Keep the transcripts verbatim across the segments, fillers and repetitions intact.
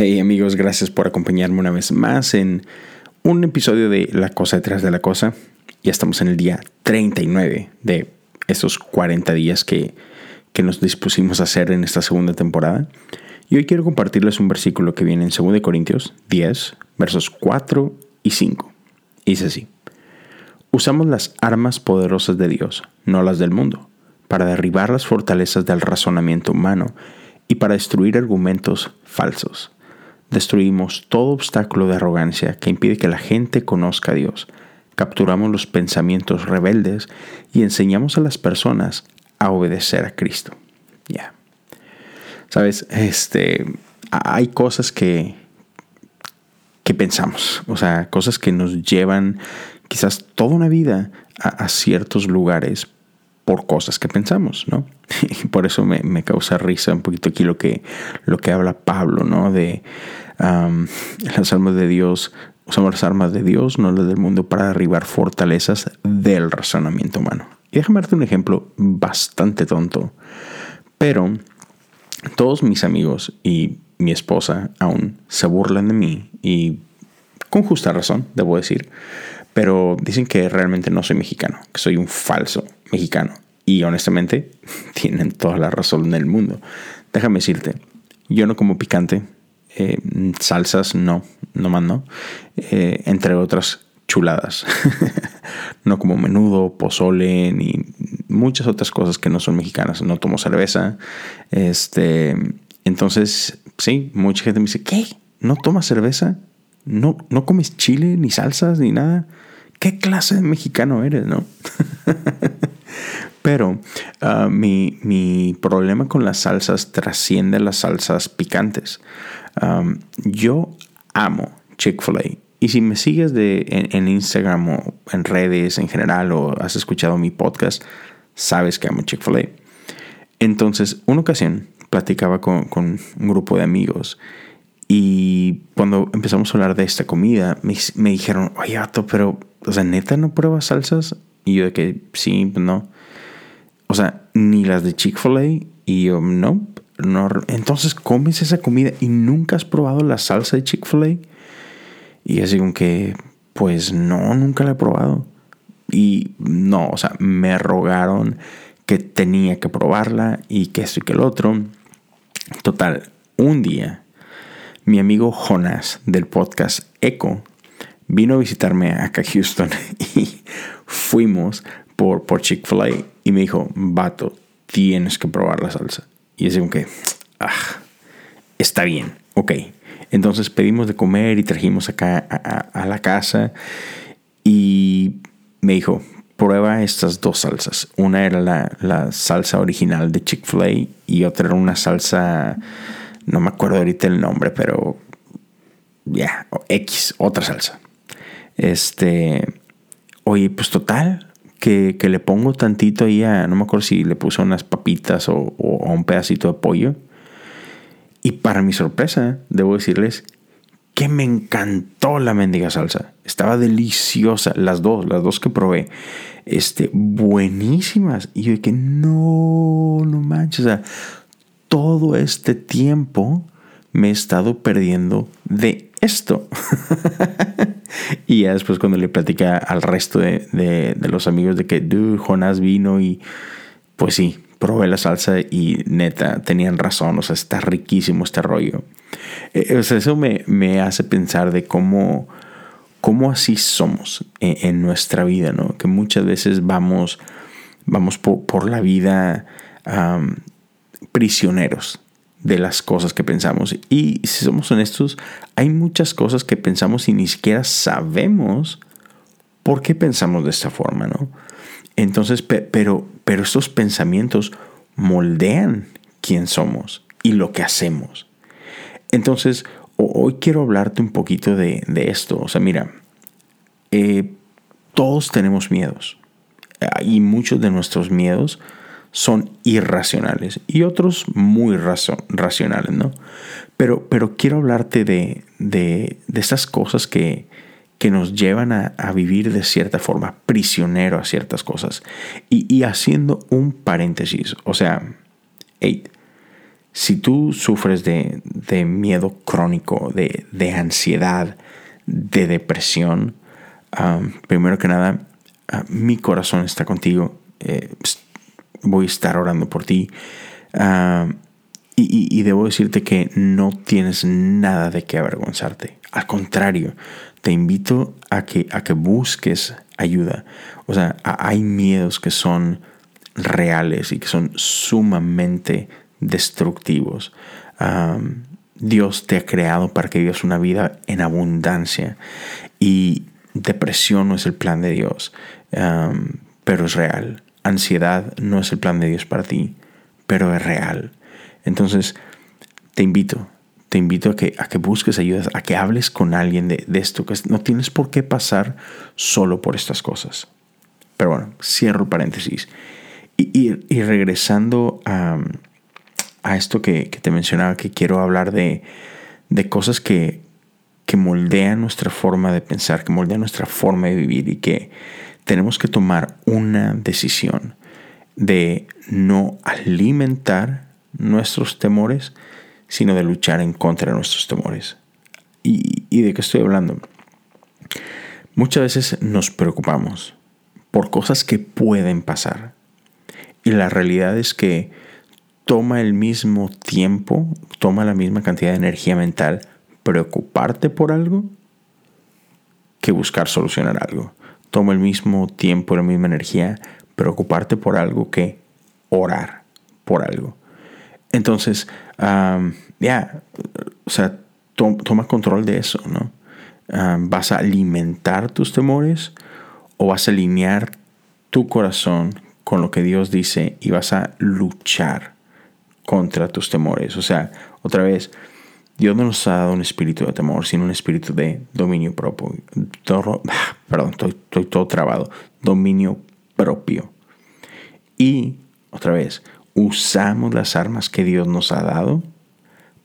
Hey amigos, gracias por acompañarme una vez más en un episodio de La Cosa detrás de la Cosa. Ya estamos en el día treinta y nueve de estos cuarenta días que, que nos dispusimos a hacer en esta segunda temporada. Y hoy quiero compartirles un versículo que viene en dos Corintios diez, versos cuatro y cinco. Dice así: usamos las armas poderosas de Dios, no las del mundo, para derribar las fortalezas del razonamiento humano y para destruir argumentos falsos. Destruimos todo obstáculo de arrogancia que impide que la gente conozca a Dios. Capturamos los pensamientos rebeldes y enseñamos a las personas a obedecer a Cristo. Ya. Yeah. Sabes, este, hay cosas que, que pensamos, o sea, cosas que nos llevan quizás toda una vida a, a ciertos lugares por cosas que pensamos, ¿no? Y por eso me, me causa risa un poquito aquí lo que, lo que habla Pablo, ¿no? De um, las armas de Dios, usamos las armas de Dios, no las del mundo, para derribar fortalezas del razonamiento humano. Y déjame darte un ejemplo bastante tonto, pero todos mis amigos y mi esposa aún se burlan de mí, y con justa razón, debo decir, pero dicen que realmente no soy mexicano, que soy un falso mexicano. Y honestamente, tienen toda la razón del mundo. Déjame decirte, yo no como picante, eh, salsas no, nomás no, eh, entre otras chuladas. No como menudo, pozole, ni muchas otras cosas que no son mexicanas. No tomo cerveza. Este, entonces, sí, mucha gente me dice, ¿qué? ¿No tomas cerveza? ¿No, no comes chile, ni salsas, ni nada? ¿Qué clase de mexicano eres, no? Pero uh, mi, mi problema con las salsas trasciende las salsas picantes. Um, yo amo Chick-fil-A. Y si me sigues de, en, en Instagram o en redes en general, o has escuchado mi podcast, sabes que amo Chick-fil-A. Entonces, una ocasión platicaba con, con un grupo de amigos, y cuando empezamos a hablar de esta comida, me, me dijeron, oye, Ato, pero, o sea, ¿neta no pruebas salsas? Y yo de que sí, no. O sea, ni las de Chick-fil-A. Y yo, no, no. Entonces, comes esa comida y nunca has probado la salsa de Chick-fil-A. Y así como que, pues no, nunca la he probado. Y no, o sea, me rogaron que tenía que probarla y que esto y que el otro. Total, un día, mi amigo Jonas del podcast Echo vino a visitarme acá a Houston y fuimos por, por Chick-fil-A. Y me dijo, vato, tienes que probar la salsa. Y así como que, ah, está bien, ok. Entonces pedimos de comer y trajimos acá a, a, a la casa, y me dijo, prueba estas dos salsas. Una era la, la salsa original de Chick-fil-A y otra era una salsa, no me acuerdo ahorita el nombre, pero ya, yeah, X, otra salsa. Este, oye, pues total, que, que le pongo tantito ahí a, no me acuerdo si le puso unas papitas o, o un pedacito de pollo. Y para mi sorpresa, debo decirles que me encantó la mendiga salsa. Estaba deliciosa. Las dos, las dos que probé. Este, buenísimas. Y yo dije, no, no manches. O sea, todo este tiempo me he estado perdiendo de esto. Y ya después cuando le platicé al resto de, de, de los amigos de que, dude, Jonás vino y pues sí. Probé la salsa y neta, tenían razón. O sea, está riquísimo este rollo. Eh, o sea, eso me, me hace pensar de cómo, cómo así somos en, en nuestra vida, ¿no? Que muchas veces vamos, vamos por, por la vida um, prisioneros de las cosas que pensamos. Y si somos honestos, hay muchas cosas que pensamos y ni siquiera sabemos por qué pensamos de esta forma, ¿no? Entonces, pe- pero... Pero estos pensamientos moldean quién somos y lo que hacemos. Entonces, hoy quiero hablarte un poquito de, de esto. O sea, mira, eh, todos tenemos miedos. Y muchos de nuestros miedos son irracionales. Y otros muy razo- racionales, ¿no? Pero, pero quiero hablarte de, de, de estas cosas que... que nos llevan a, a vivir de cierta forma, prisionero a ciertas cosas. Y, y haciendo un paréntesis, o sea, hey, Si tú sufres de, de miedo crónico, de, de ansiedad, de depresión, um, primero que nada, uh, mi corazón está contigo. Eh, voy a estar orando por ti. Uh, y, y, y debo decirte que no tienes nada de qué avergonzarte. Al contrario, te invito a que, a que busques ayuda. O sea, a, hay miedos que son reales y que son sumamente destructivos. Um, Dios te ha creado para que vivas una vida en abundancia, y depresión no es el plan de Dios, um, pero es real. Ansiedad no es el plan de Dios para ti, pero es real. Entonces te invito, te invito a que, a que busques ayuda, a que hables con alguien de, de esto, que no tienes por qué pasar solo por estas cosas. Pero bueno, cierro el paréntesis. Y, y, y regresando a, a esto que, que te mencionaba, que quiero hablar de, de cosas que, que moldean nuestra forma de pensar, que moldean nuestra forma de vivir, y que tenemos que tomar una decisión de no alimentar nuestros temores, sino de luchar en contra de nuestros temores. ¿Y, y de qué estoy hablando? Muchas veces nos preocupamos por cosas que pueden pasar. Y la realidad es que toma el mismo tiempo, toma la misma cantidad de energía mental preocuparte por algo que buscar solucionar algo. Toma el mismo tiempo, la misma energía preocuparte por algo que orar por algo. Entonces, um, ya, yeah, o sea, to- toma control de eso, ¿no? Um, ¿Vas a alimentar tus temores o vas a alinear tu corazón con lo que Dios dice, y vas a luchar contra tus temores? O sea, otra vez, Dios no nos ha dado un espíritu de temor, sino un espíritu de dominio propio. Todo, perdón, estoy, estoy todo trabado. Dominio propio. Y, otra vez, usamos las armas que Dios nos ha dado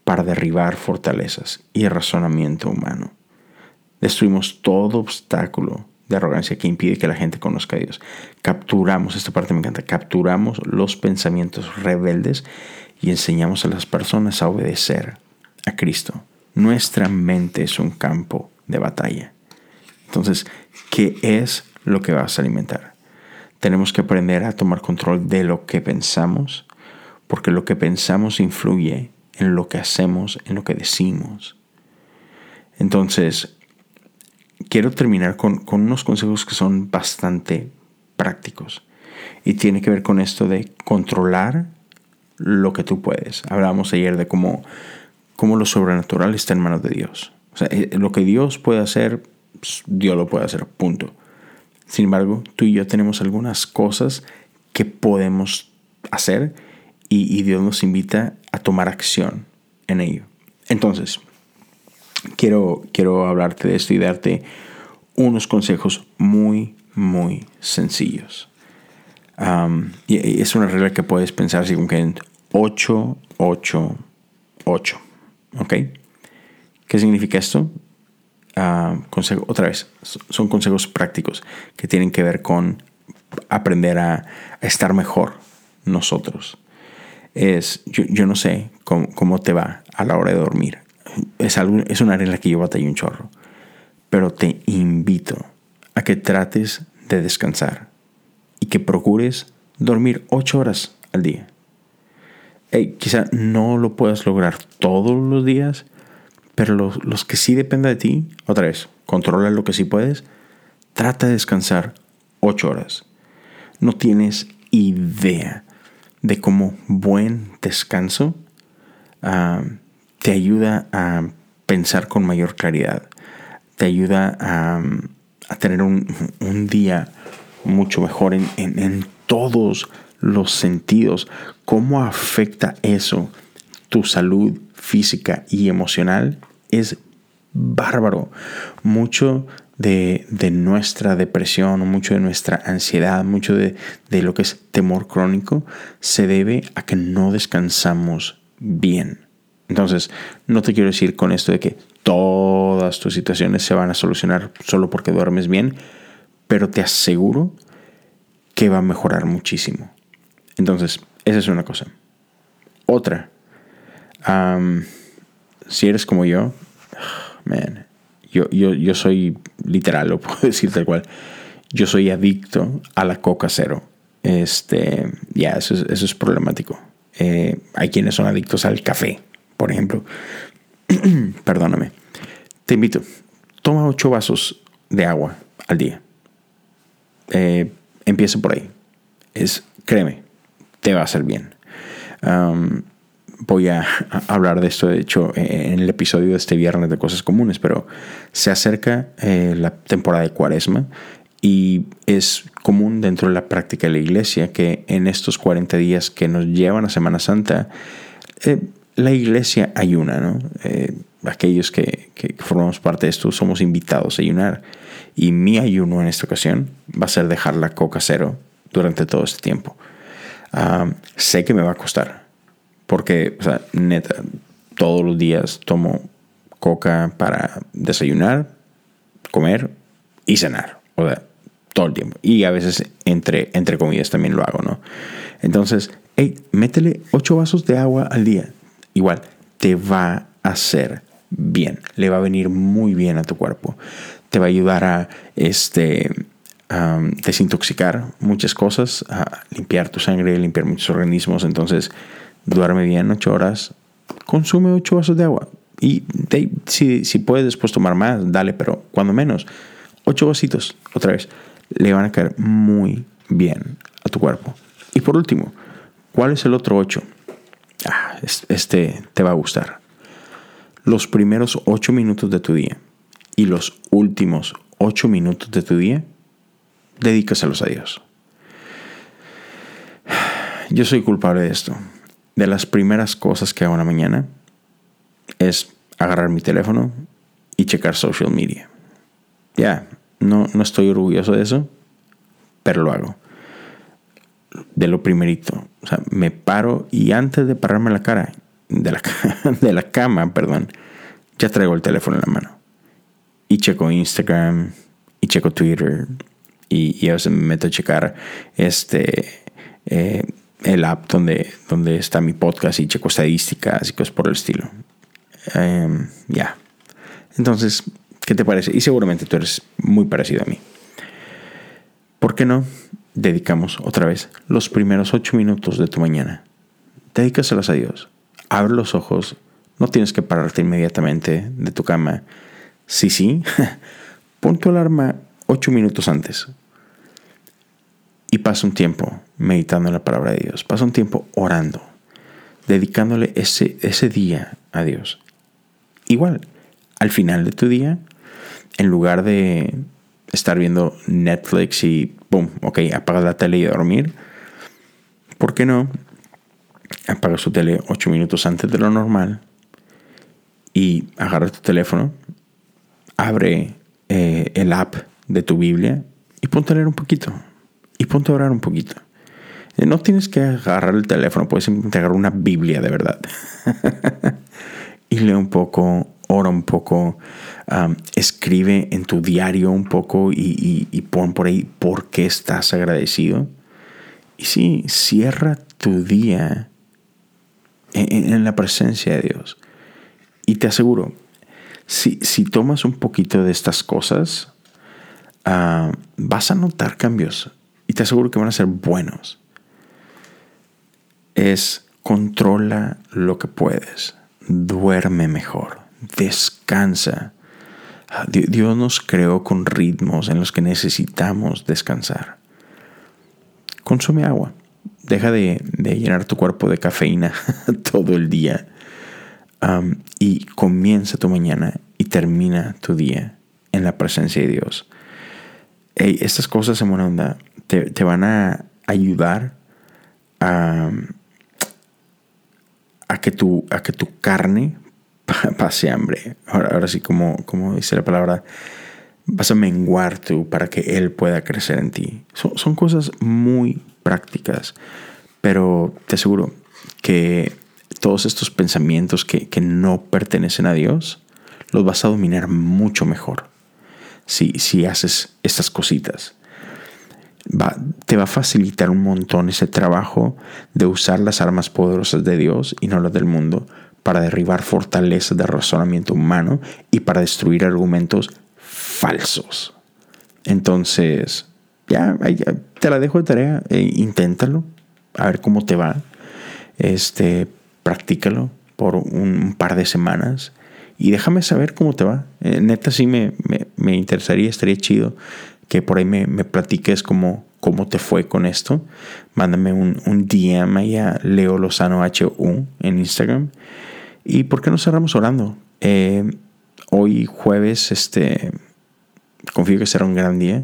para derribar fortalezas y el razonamiento humano. Destruimos todo obstáculo de arrogancia que impide que la gente conozca a Dios. Capturamos, esta parte me encanta, capturamos los pensamientos rebeldes y enseñamos a las personas a obedecer a Cristo. Nuestra mente es un campo de batalla. Entonces, ¿qué es lo que vas a alimentar? Tenemos que aprender a tomar control de lo que pensamos, porque lo que pensamos influye en lo que hacemos, en lo que decimos. Entonces, quiero terminar con, con unos consejos que son bastante prácticos, y tiene que ver con esto de controlar lo que tú puedes. Hablábamos ayer de cómo, cómo lo sobrenatural está en manos de Dios. O sea, lo que Dios puede hacer, pues Dios lo puede hacer, punto. Sin embargo, tú y yo tenemos algunas cosas que podemos hacer, y, y Dios nos invita a tomar acción en ello. Entonces, Quiero, quiero hablarte de esto y darte unos consejos muy, muy sencillos. Um, y es una regla que puedes pensar según que en ocho, ocho, ocho. ¿Ok? ¿Qué significa esto? Uh, consejo, otra vez, son consejos prácticos que tienen que ver con aprender a, a estar mejor nosotros. Es, yo, yo no sé cómo, cómo te va a la hora de dormir. Es, algo, es una área en la que yo batallé un chorro. Pero te invito a que trates de descansar y que procures dormir ocho horas al día. Hey, quizá no lo puedas lograr todos los días, pero los, los que sí dependa de ti, otra vez, controla lo que sí puedes. Trata de descansar ocho horas. No tienes idea de cómo buen descanso Uh, te ayuda a pensar con mayor claridad, te ayuda a, a tener un, un día mucho mejor en, en, en todos los sentidos. ¿Cómo afecta eso tu salud física y emocional? Es bárbaro. Mucho de, de nuestra depresión, mucho de nuestra ansiedad, mucho de, de lo que es temor crónico se debe a que no descansamos bien. Entonces, no te quiero decir con esto de que todas tus situaciones se van a solucionar solo porque duermes bien, pero te aseguro que va a mejorar muchísimo. Entonces, esa es una cosa. Otra, Um, si eres como yo, man, yo, yo, yo soy literal, lo puedo decir tal cual. Yo soy adicto a la Coca Cero. Este, ya, yeah, eso, es, eso es problemático. Eh, hay quienes son adictos al café, por ejemplo. Perdóname. Te invito, toma ocho vasos de agua al día. Eh, empieza por ahí. Es, créeme, te va a hacer bien. Um, voy a, a hablar de esto, de hecho, en el episodio de este viernes de Cosas Comunes, pero se acerca eh, la temporada de Cuaresma. Y es común dentro de la práctica de la iglesia que en estos cuarenta días que nos llevan a Semana Santa, eh, la iglesia ayuna, ¿no? Eh, aquellos que, que formamos parte de esto somos invitados a ayunar. Y mi ayuno en esta ocasión va a ser dejar la Coca Cero durante todo este tiempo. Um, sé que me va a costar, porque, o sea, neta, todos los días tomo Coca para desayunar, comer y cenar. O sea, todo el tiempo. Y a veces entre, entre comidas también lo hago, ¿no? Entonces, hey, métele ocho vasos de agua al día. Igual, te va a hacer bien. Le va a venir muy bien a tu cuerpo. Te va a ayudar a este, um, desintoxicar muchas cosas, a limpiar tu sangre, limpiar muchos organismos. Entonces, duerme bien ocho horas. Consume ocho vasos de agua. Y te, si, si puedes después tomar más, dale, pero cuando menos, ocho vasitos, otra vez, le van a caer muy bien a tu cuerpo. Y por último, ¿cuál es el otro ocho? Ah, este te va a gustar. Los primeros ocho minutos de tu día y los últimos ocho minutos de tu día, dedícaselos a Dios. Yo soy culpable de esto. De las primeras cosas que hago en la mañana es agarrar mi teléfono y checar social media. Ya, yeah, no, no estoy orgulloso de eso, pero lo hago. De lo primerito. O sea, me paro y antes de pararme la cara, de la, de la cama, perdón, ya traigo el teléfono en la mano. Y checo Instagram, y checo Twitter, y, y a veces me meto a checar este, eh, el app donde, donde está mi podcast y checo estadísticas y cosas por el estilo. Um, ya. Yeah. Entonces, ¿qué te parece? Y seguramente tú eres muy parecido a mí. ¿Por qué no dedicamos otra vez los primeros ocho minutos de tu mañana? Dedícaselos a Dios. Abre los ojos. No tienes que pararte inmediatamente de tu cama. Sí, sí. Pon tu alarma ocho minutos antes. Y pasa un tiempo meditando en la palabra de Dios. Pasa un tiempo orando. Dedicándole ese, ese día a Dios. Igual, al final de tu día, en lugar de estar viendo Netflix y boom, ok, apagas la tele y a dormir, ¿por qué no? Apagas tu tele ocho minutos antes de lo normal y agarras tu teléfono, abre eh, el app de tu Biblia y ponte a leer un poquito y ponte a orar un poquito. No tienes que agarrar el teléfono, puedes agarrar una Biblia de verdad y lee un poco, ora un poco, um, escribe en tu diario un poco y, y, y pon por ahí por qué estás agradecido. Y sí, cierra tu día en, en la presencia de Dios. Y te aseguro, si, si tomas un poquito de estas cosas, uh, vas a notar cambios. Y te aseguro que van a ser buenos. Es, controla lo que puedes. Duerme mejor. Descansa. Dios nos creó con ritmos en los que necesitamos descansar. Consume agua. Deja de, de llenar tu cuerpo de cafeína todo el día. Um, y comienza tu mañana y termina tu día en la presencia de Dios. Hey, estas cosas en buena onda te, te van a ayudar a, a, que tu, a que tu carne pase hambre. Ahora, ahora sí, como, como dice la palabra, vas a menguar tú para que Él pueda crecer en ti. Son, son cosas muy prácticas, pero te aseguro que todos estos pensamientos que, que no pertenecen a Dios, los vas a dominar mucho mejor si, si haces estas cositas. Va, te va a facilitar un montón ese trabajo de usar las armas poderosas de Dios y no las del mundo para derribar fortalezas de razonamiento humano y para destruir argumentos falsos. Entonces, ya, ya te la dejo de tarea. E inténtalo, a ver cómo te va. Este, practícalo por un par de semanas y déjame saber cómo te va. Eh, neta, sí me, me, me interesaría, estaría chido que por ahí me, me platiques cómo, cómo te fue con esto. Mándame un, un D M ahí a Leo Lozano H U en Instagram. ¿Y por qué no cerramos orando? Eh, hoy jueves, este, confío que será un gran día.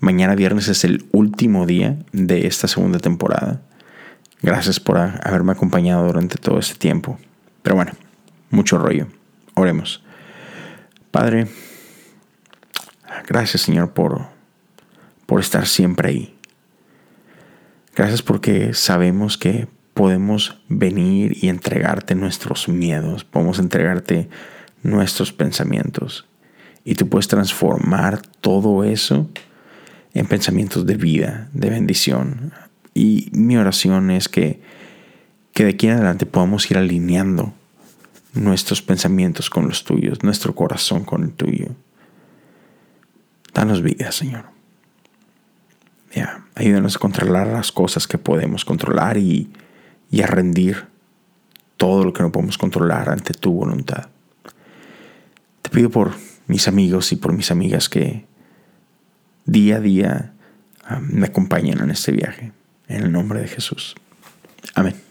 Mañana viernes es el último día de esta segunda temporada. Gracias por a, haberme acompañado durante todo este tiempo. Pero bueno, mucho rollo. Oremos. Padre, gracias, Señor, por, por estar siempre ahí. Gracias porque sabemos que podemos venir y entregarte nuestros miedos. Podemos entregarte nuestros pensamientos. Y tú puedes transformar todo eso en pensamientos de vida, de bendición. Y mi oración es que, que de aquí en adelante podamos ir alineando nuestros pensamientos con los tuyos, nuestro corazón con el tuyo. Danos vida, Señor. Yeah. Ayúdanos a controlar las cosas que podemos controlar y, y a rendir todo lo que no podemos controlar ante tu voluntad. Te pido por mis amigos y por mis amigas que día a día um, me acompañan en este viaje. En el nombre de Jesús. Amén.